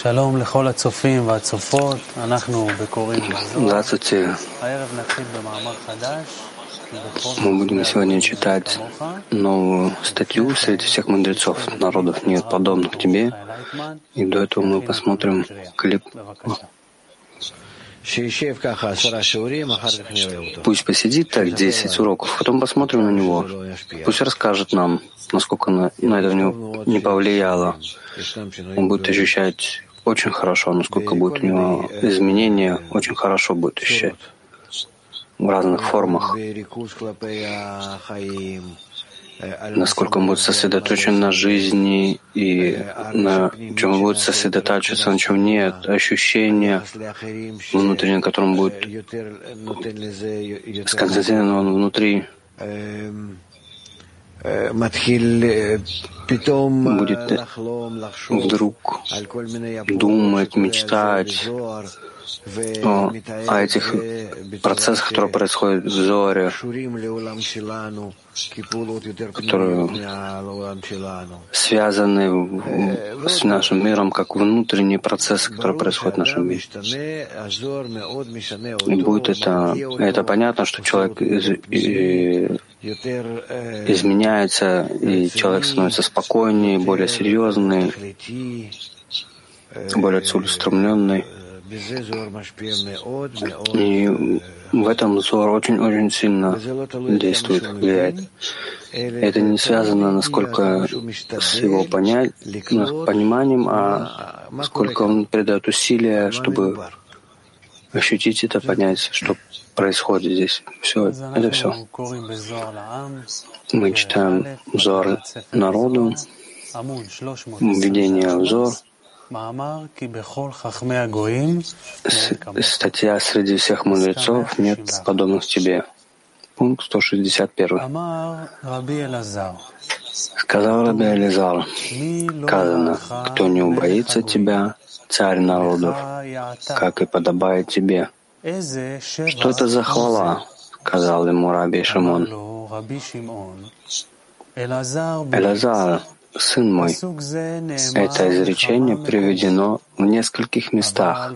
Здравствуйте. Мы будем сегодня читать новую статью среди всех мудрецов. Народов нет подобных тебе. И до этого мы посмотрим клип. Пусть посидит так 10 уроков, потом посмотрим на него. Пусть расскажет нам, насколько на это не повлияло. Он будет ощущать очень хорошо, насколько будет у него изменения, очень хорошо будет ощущать в разных формах. Насколько он будет сосредоточен на жизни и на чем он будет сосредотачиваться, на чем нет, ощущения внутреннее, которым будет сконцентрирован внутри, будет вдруг думать, мечтать о этих процессах, которые происходят в Зоаре, которые связаны с нашим миром, как внутренние процессы, которые происходят в нашем мире. И будет это понятно, что человек изменяется, и человек становится спокойнее, более серьезный, более целеустремленный. И в этом Зоар очень-очень сильно действует, влияет. Это не связано, насколько с его пониманием, а сколько он придает усилия, чтобы ощутить это, понять, что происходит здесь. Все, это все. Мы читаем Зоар народу, введение в Зоар. Статья «Среди всех мудрецов нет подобных тебе». Пункт 161. Сказал Раби Элизар, сказано, кто не убоится тебя, царь народов, как и подобает тебе. Что это за хвала? Сказал ему Раби Шимон. Элизар, сын мой, это изречение приведено в нескольких местах.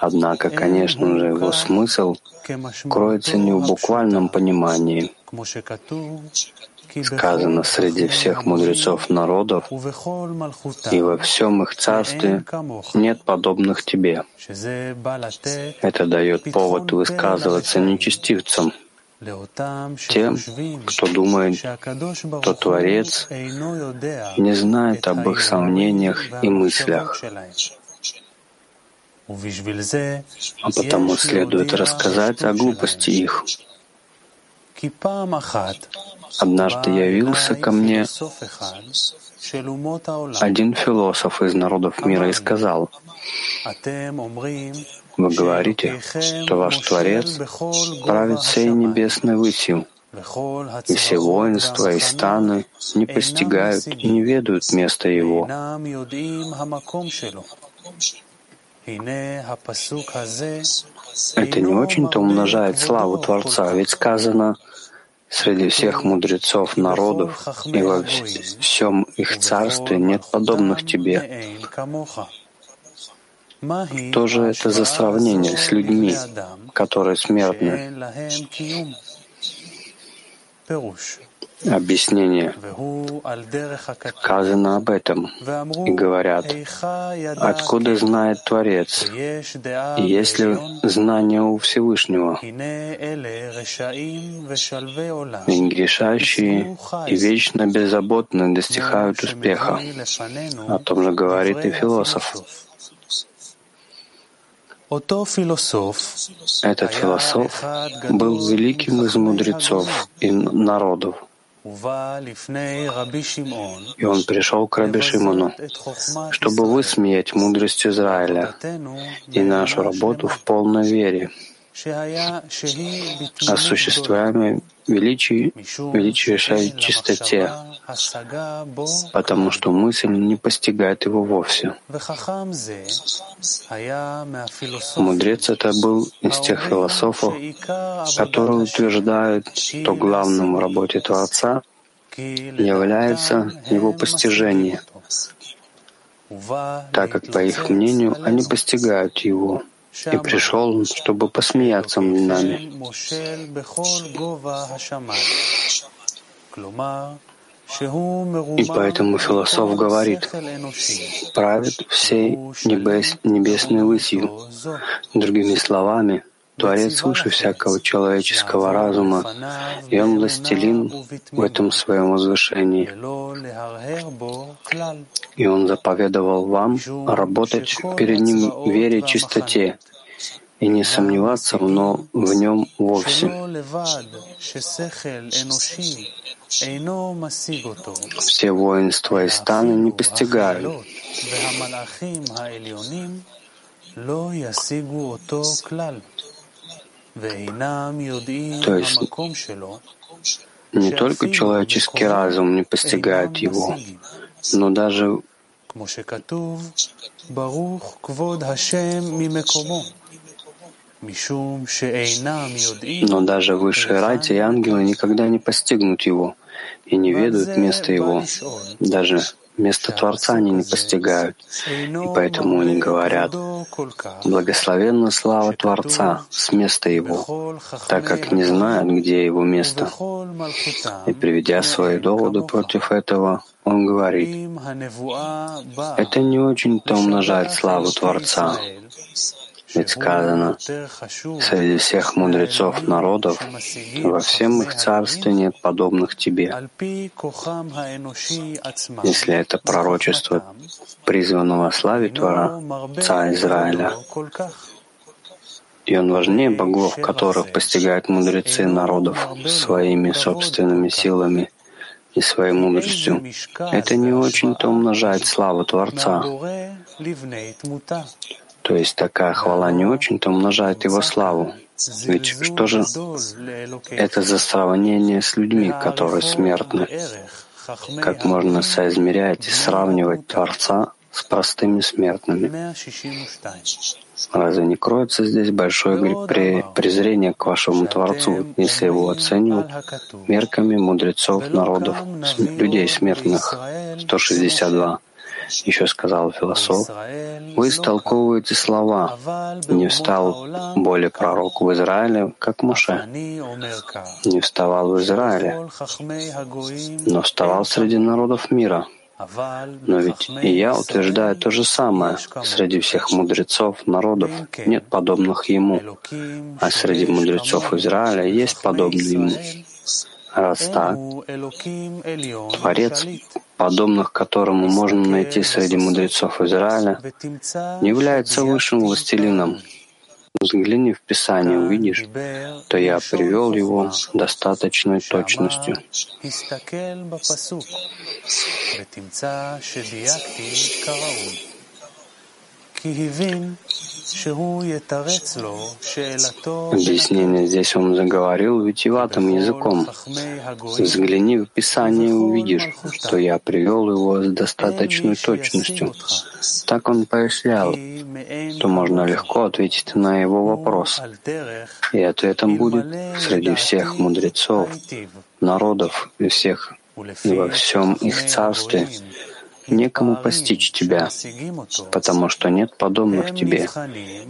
Однако, конечно же, его смысл кроется не в буквальном понимании. Сказано, среди всех мудрецов народов и во всем их царстве нет подобных тебе. Это дает повод высказываться нечестивцам, тем, кто думает, что Творец не знает об их сомнениях и мыслях. А потому следует рассказать о глупости их. Однажды явился ко мне один философ из народов мира и сказал: «Вы говорите, что ваш Творец правит всей небесной высью, и все воинства и станы не постигают и не ведают места Его». Это не очень-то умножает славу Творца, ведь сказано «Среди всех мудрецов народов и во всем их царстве нет подобных тебе». Что же это за сравнение с людьми, которые смертны? Объяснение. Сказано об этом и говорят: «Откуда знает Творец? Есть ли знание у Всевышнего?» И грешащие и вечно беззаботные достигают успеха. О том же говорит и философ. Этот философ был великим из мудрецов и народов, и он пришел к Раби Шимону, чтобы высмеять мудрость Израиля и нашу работу в полной вере, осуществляемой величайшей чистоте, потому что мысль не постигает его вовсе. Мудрец это был из тех философов, которые утверждают, что главным в работе Творца является его постижение, так как, по их мнению, они постигают его, и пришел, чтобы посмеяться над нами. И поэтому философ говорит, правит всей небесной лысью. Другими словами, Творец выше всякого человеческого разума, и он властелин в этом своем возвышении. И он заповедовал вам работать перед ним в вере чистоте и не сомневаться в нем вовсе. Все воинства и станы не постигают, то есть не только человеческий разум не постигает его, но даже высшие рати и ангелы никогда не постигнут его и не ведают места его, даже место Творца они не постигают, и поэтому они говорят: «Благословенна слава Творца с места Его, так как не знают, где Его место». И приведя свои доводы против этого, он говорит: «Это не очень-то умножает славу Творца». Ведь сказано, среди всех мудрецов народов, во всем их царстве нет подобных тебе. Если это пророчество призванного славе Творца Израиля, и он важнее богов, которых постигают мудрецы народов своими собственными силами и своей мудростью, это не очень-то умножает славу Творца. То есть такая хвала не очень-то умножает его славу. Ведь что же это за сравнение с людьми, которые смертны? Как можно соизмерять и сравнивать Творца с простыми смертными? Разве не кроется здесь большое презрение к вашему Творцу, если его оценивают мерками мудрецов народов, людей смертных? 162. Еще сказал философ: «Вы истолковываете слова, не встал более пророк в Израиле, как Моше, не вставал в Израиле, но вставал среди народов мира. Но ведь и я утверждаю то же самое, среди всех мудрецов народов нет подобных ему, а среди мудрецов Израиля есть подобные ему». Раз так, Творец, подобных которому можно найти среди мудрецов Израиля, не является высшим властелином. Взгляни в Писание, увидишь, то я привел его достаточной точностью. Объяснение здесь он заговорил витиеватым языком. «Взгляни в Писание и увидишь, что я привел его с достаточной точностью». Так он пояснял, то можно легко ответить на его вопрос. И ответом будет: «Среди всех мудрецов, народов и всех и во всем их царстве некому постичь тебя, потому что нет подобных тебе.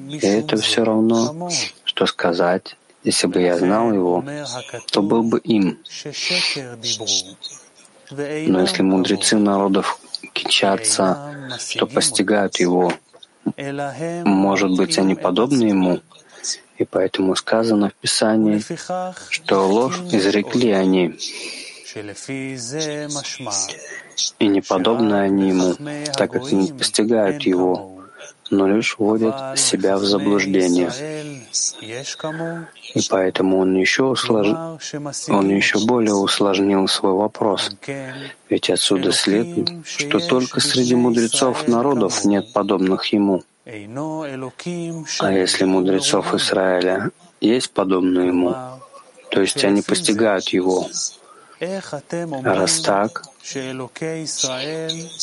И это все равно, что сказать, если бы я знал его, то был бы им. Но если мудрецы народов кичатся, что постигают его, может быть, они подобны ему? И поэтому сказано в Писании, что ложь изрекли они». И не подобны они ему, так как не постигают его, но лишь вводят себя в заблуждение. И поэтому он еще более усложнил свой вопрос. Ведь отсюда следует, что только среди мудрецов народов нет подобных ему. А если мудрецов Израиля есть подобные ему, то есть они постигают его. Раз так,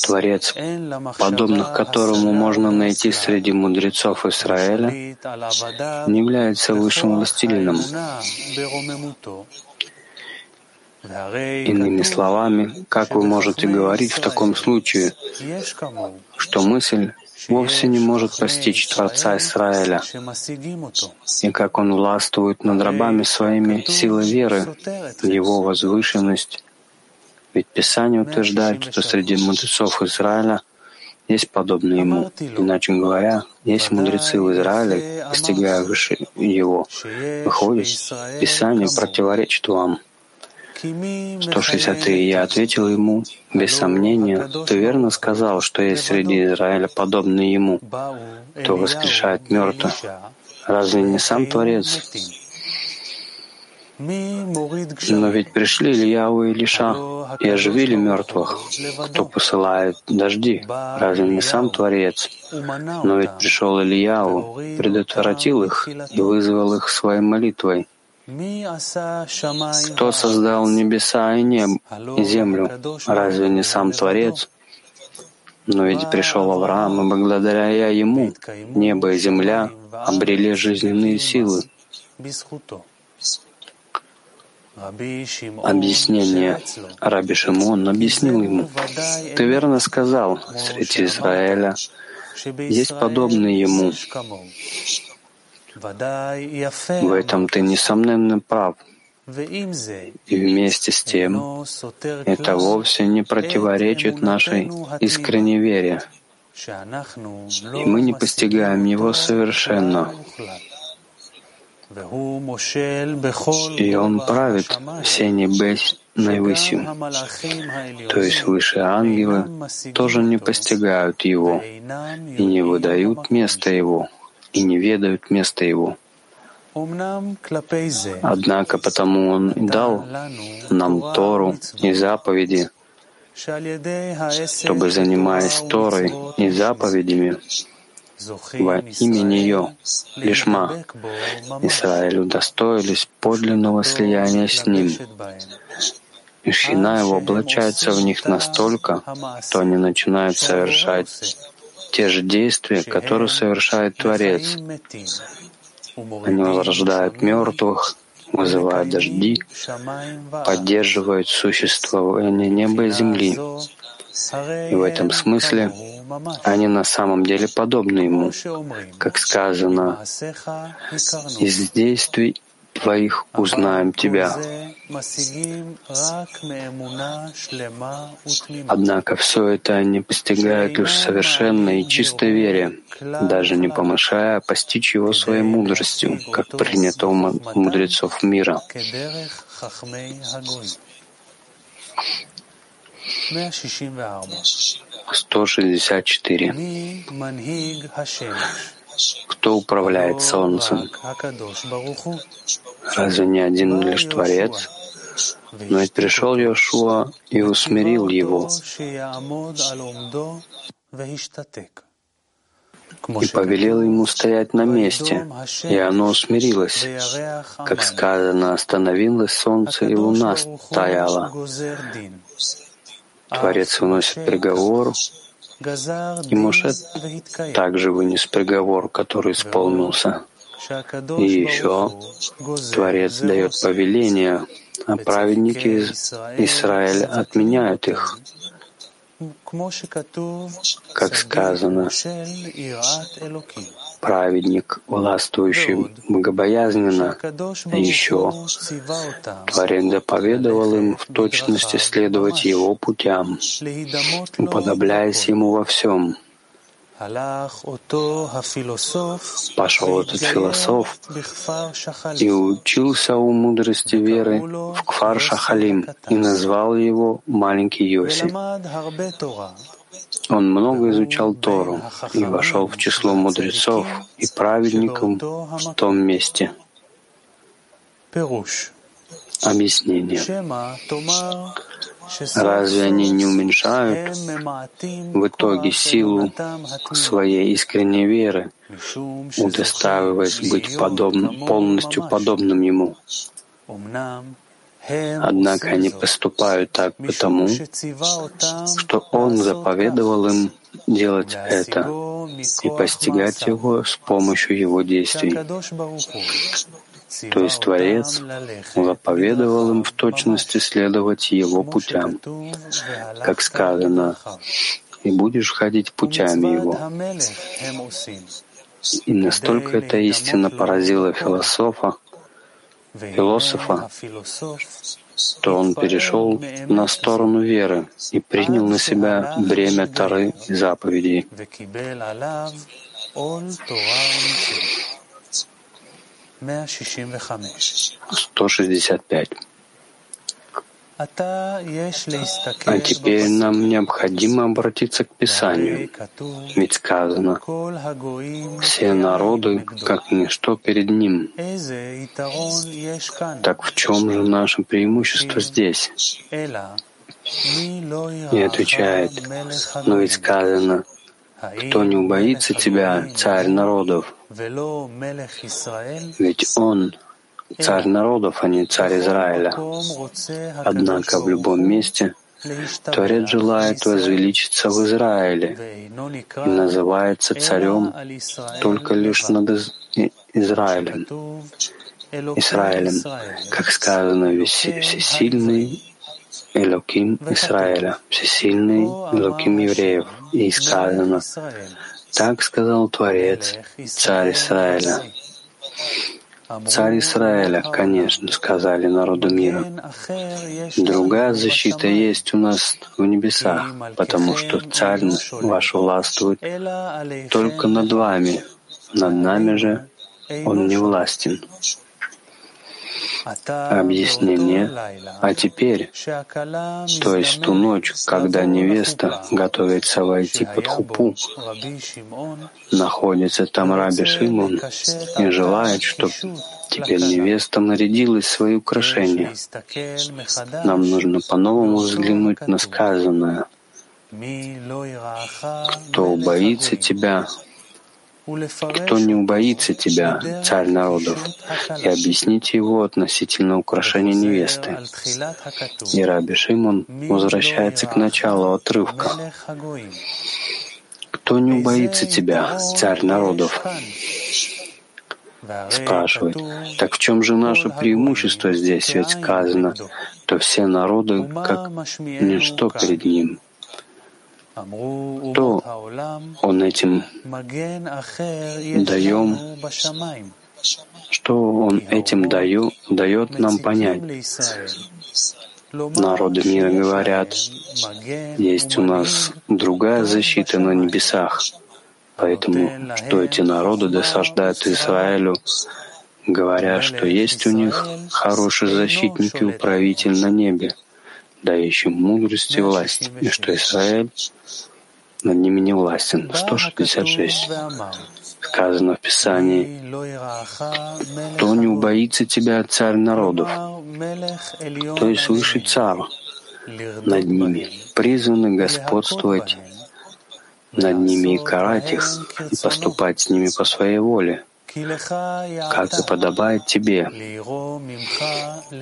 Творец, подобных которому можно найти среди мудрецов Израиля, не является высшим властелином. Иными словами, как вы можете говорить в таком случае, что мысль вовсе не может постичь Творца Израиля, и как он властвует над рабами своими силой веры, его возвышенность? Ведь Писание утверждает, что среди мудрецов Израиля есть подобные ему. Иначе говоря, есть мудрецы в Израиле, достигая выше его. Выходит, Писание противоречит вам. 163. Я ответил ему: без сомнения, ты верно сказал, что есть среди Израиля подобные ему, кто воскрешает мертвых. Разве не сам Творец? Но ведь пришли Ильяу и Ильиша и оживили мертвых, кто посылает дожди. Разве не сам Творец? Но ведь пришел Ильяу, предотвратил их и вызвал их своей молитвой. Кто создал небеса и небо, и землю? Разве не сам Творец? Но ведь пришел Авраам, и благодаря ему небо и земля обрели жизненные силы. Объяснение. Раби Шимон объяснил ему: ты верно сказал, среди Израиля есть подобные ему. В этом ты, несомненно, прав. И вместе с тем, это вовсе не противоречит нашей искренней вере, и мы не постигаем его совершенно. И он правит все небес наивысим, то есть высшие ангелы тоже не постигают его, и не выдают место его, и не ведают место его. Однако потому он и дал нам Тору и заповеди, чтобы, занимаясь Торой и заповедями, во имя нее, Лишма, Израиль удостоились подлинного слияния с ним. И Шхина его облачается в них настолько, что они начинают совершать те же действия, которые совершает Творец. Они возрождают мертвых, вызывают дожди, поддерживают существование неба и земли. И в этом смысле они на самом деле подобны ему, как сказано: «Из действий твоих узнаем тебя». Однако все это они постигают лишь в совершенной и чистой вере, даже не помышляя постичь его своей мудростью, как принято у мудрецов мира. Сто 164. Кто управляет солнцем? Разве не один лишь Творец? Но ведь пришел Йошуа и усмирил его, и повелел ему стоять на месте, и оно усмирилось. Как сказано, остановилось солнце, и луна стояла. Творец выносит приговор, и Мошет также вынес приговор, который исполнился. И еще Творец дает повеления, а праведники из Израиля отменяют их. Как сказано, праведник, властвующий богобоязненно, а еще Творец заповедовал им в точности следовать его путям, уподобляясь ему во всем. Пошел этот философ и учился у мудрости веры в Кфар Шахалим и назвал его Маленький Йоси. Он много изучал Тору и вошел в число мудрецов и праведников в том месте. Объяснение. Разве они не уменьшают в итоге силу своей искренней веры, удостаиваясь быть полностью подобным ему? Однако они поступают так потому, что он заповедовал им делать это и постигать его с помощью его действий. То есть Творец заповедовал им в точности следовать его путям, как сказано, «И будешь ходить путями его». И настолько эта истина поразила философа, то он перешел на сторону веры и принял на себя бремя Торы и заповедей. А теперь нам необходимо обратиться к Писанию, ведь сказано, «Все народы, как ничто перед Ним». Так в чем же наше преимущество здесь? И отвечает, «Но ведь сказано, кто не убоится Тебя, Царь народов, ведь Он — Царь народов, а не царь Израиля. Однако в любом месте Творец желает возвеличиться в Израиле и называется царем только лишь над Израилем, как сказано, всесильный Элоким Израиля, всесильный Элоким евреев, и сказано, так сказал Творец, царь Израиля». «Царь Израиля», конечно, сказали народу мира. Другая защита есть у нас в небесах, потому что Царь ваш властвует только над вами, над нами же Он не властен. Объяснение. А теперь, то есть ту ночь, когда невеста готовится войти под хупу, находится там Раби Шимон и желает, чтобы теперь невеста нарядила свои украшения. Нам нужно по-новому взглянуть на сказанное. «Кто не убоится тебя, царь народов», и объясните его относительно украшения невесты. И Раби Шимон возвращается к началу отрывка. «Кто не убоится тебя, царь народов?» Спрашивает, так в чем же наше преимущество здесь? Ведь сказано, то все народы, как ничто перед ним. То он этим дает нам понять. Народы мира говорят, есть у нас другая защита на небесах, поэтому что эти народы досаждают Израилю, говоря, что есть у них хороший защитник и управитель на небе, дающим мудрости и власть, и что Израиль над ними не властен. 166. Сказано в Писании, «Кто не убоится тебя, царь народов», то есть высший царь над ними, призваны господствовать над ними и карать их, и поступать с ними по своей воле, как и подобает тебе,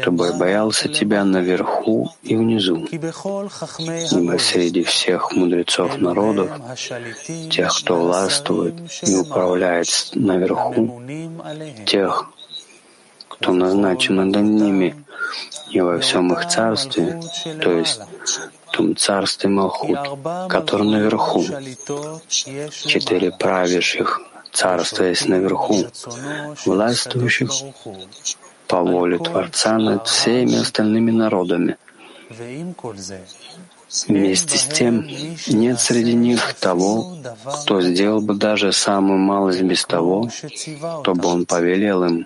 чтобы боялся тебя наверху и внизу. Ибо среди всех мудрецов народов, тех, кто властвует и управляет наверху, тех, кто назначен над ними, и во всем их царстве, то есть в том царстве Малхут, который наверху, 4 правящих царство есть наверху, властвующих по воле Творца над всеми остальными народами. Вместе с тем, нет среди них того, кто сделал бы даже самую малость без того, чтобы он повелел им,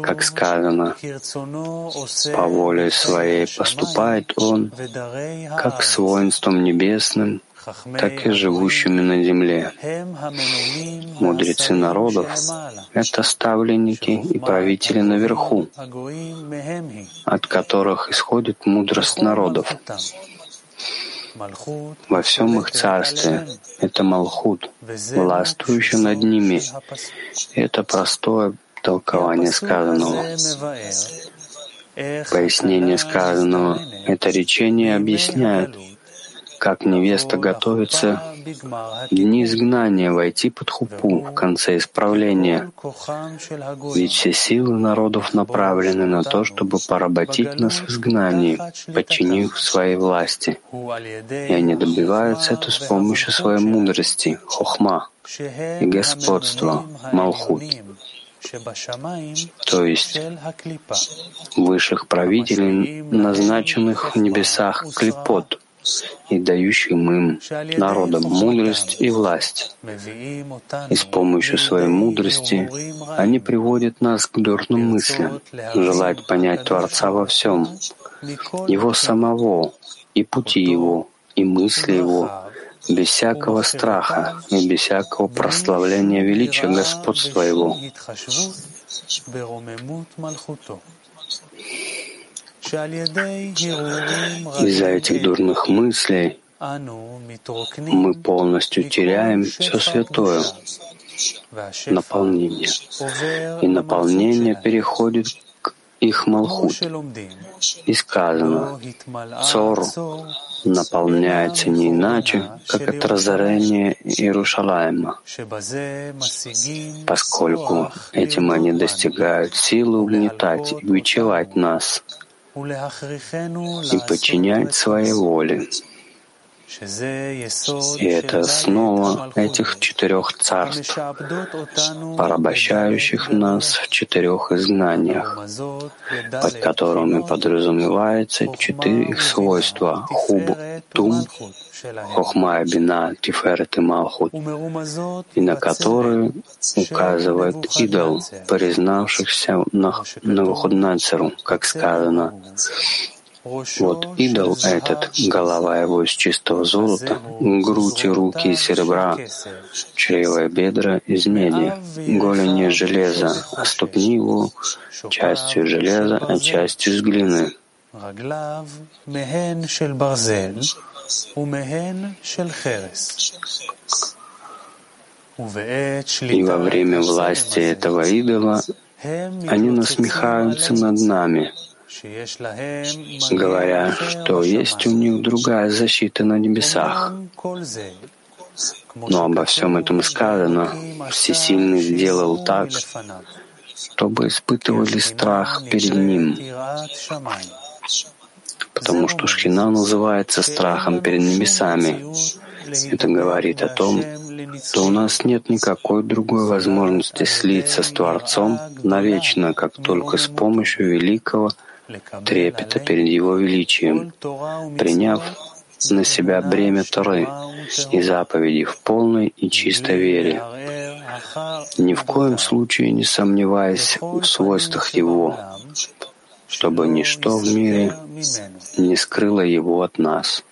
как сказано, по воле своей поступает он, как с воинством небесным, так и живущими на земле. Мудрецы народов — это ставленники и правители наверху, от которых исходит мудрость народов. Во всем их царстве — это Малхут, властвующий над ними. Это простое толкование сказанного. Пояснение сказанного — это речение объясняет, как невеста готовится в дни изгнания войти под хупу в конце исправления, ведь все силы народов направлены на то, чтобы поработить нас в изгнании, подчинив своей власти, и они добиваются это с помощью своей мудрости, хохма, и господства, малхут, то есть высших правителей, назначенных в небесах клипот, и дающим им, народам, мудрость и власть. И с помощью своей мудрости они приводят нас к дурным мыслям, желать понять Творца во всем, Его самого, и пути Его, и мысли Его, без всякого страха и без всякого прославления величия господства Его. Из-за этих дурных мыслей мы полностью теряем все святое наполнение, и наполнение переходит к их малхут. И сказано, цор наполняется не иначе, как от разорения Иерушалайма, поскольку этим они достигают силы угнетать и бичевать нас, и подчинять своей воле. И это основа этих 4 царств, порабощающих нас в 4 изгнаниях, под которыми подразумевается 4 их свойства — хуб, тум, хохма, бина, тиферет и малхут, и на которые указывает идол, признавшихся Навуходоносору, как сказано. Вот идол этот, голова его из чистого золота, грудь и руки из серебра, чрево и бедра из меди, голени из железа, а ступни его частью из железа, а частью из глины. И во время власти этого идола они насмехаются над нами, говоря, что есть у них другая защита на небесах. Но обо всем этом сказано, Всесильный сделал так, чтобы испытывали страх перед Ним, потому что Шхина называется страхом перед небесами. Это говорит о том, что у нас нет никакой другой возможности слиться с Творцом навечно, как только с помощью великого трепета перед Его величием, приняв на себя бремя Торы и заповеди в полной и чистой вере, ни в коем случае не сомневаясь в свойствах Его, чтобы ничто в мире не скрыло Его от нас.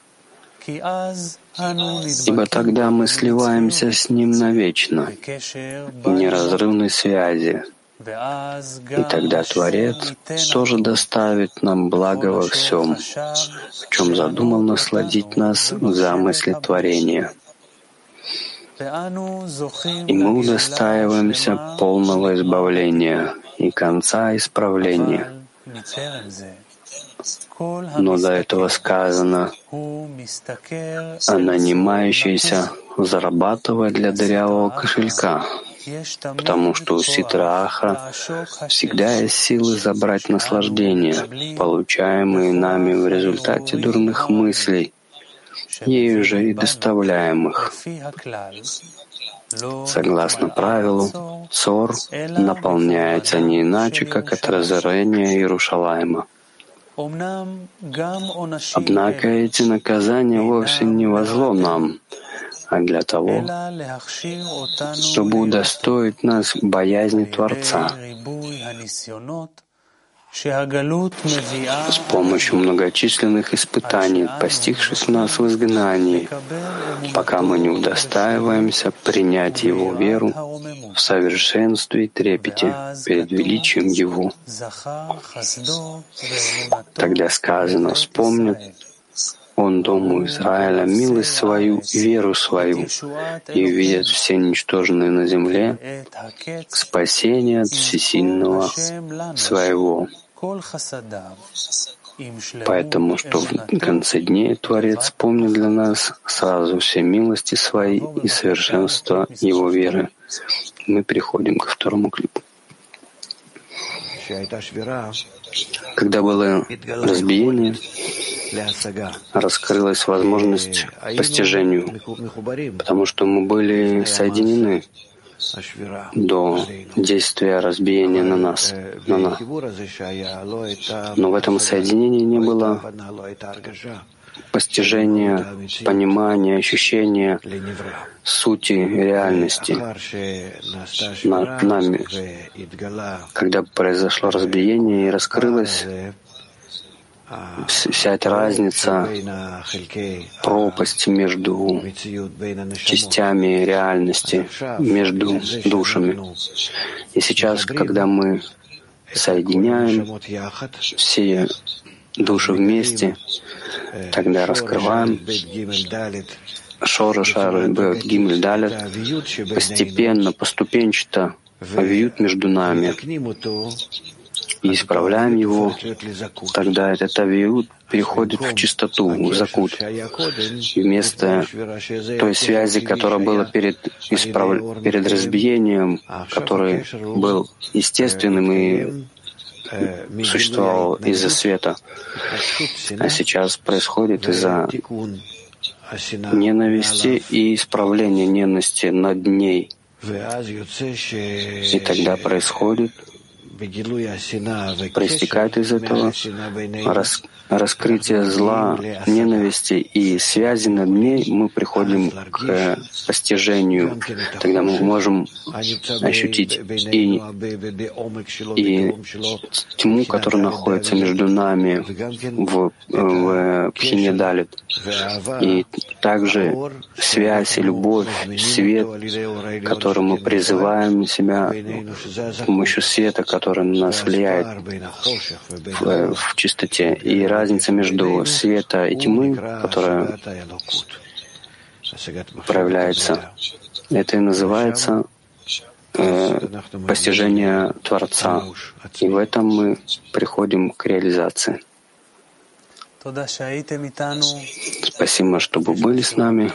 Ибо тогда мы сливаемся с Ним навечно, в неразрывной связи, и тогда Творец тоже доставит нам благо во всем, в чем задумал насладить нас в замысле творения. И мы удостаиваемся полного избавления и конца исправления. Но до этого сказано, а нанимающийся зарабатывает для дырявого кошелька, потому что у Ситра-Ахра всегда есть силы забрать наслаждения, получаемые нами в результате дурных мыслей, ею же и доставляемых. Согласно правилу, цор наполняется не иначе, как от разорения Иерушалайма. Однако эти наказания вовсе не во зло нам, а для того, чтобы удостоить нас боязни Творца. С помощью многочисленных испытаний, постигших нас в изгнании, пока мы не удостаиваемся принять Его веру в совершенстве и трепете перед величием Его. Тогда сказано, вспомнит Он дому Израиля милость свою и веру свою, и увидят все ничтожные на земле спасение от всесильного своего. Поэтому, что в конце дней Творец помнит для нас сразу все милости свои и совершенство его веры. Мы переходим ко второму клипу. Когда было разбиение, раскрылась возможность постижению, потому что мы были соединены до действия разбиения на нас. Но в этом соединении не было постижения, понимания, ощущения сути реальности над нами. Когда произошло разбиение и раскрылось, вся эта разница, пропасть между частями реальности, между душами. И сейчас, когда мы соединяем все души вместе, тогда раскрываем Шорошарот, Бет Гимель Далет, постепенно, поступенчато авиуд между нами. И исправляем его, тогда этот авиуд переходит в чистоту, в закут, вместо той связи, которая была перед разбиением, который был естественным и существовал из-за света. А сейчас происходит из-за ненависти и исправления ненависти над ней. И тогда происходит, проистекает из этого раскрытие зла, ненависти и связи над ней, мы приходим к постижению. Тогда мы можем ощутить и тьму, которая находится между нами в Пхине Дали, и также связь и любовь, свет, который мы призываем себя с помощью света, который на нас влияет в чистоте. И разница между света и тьмы, которая проявляется, это и называется постижение Творца. И в этом мы приходим к реализации. Спасибо, что вы были с нами.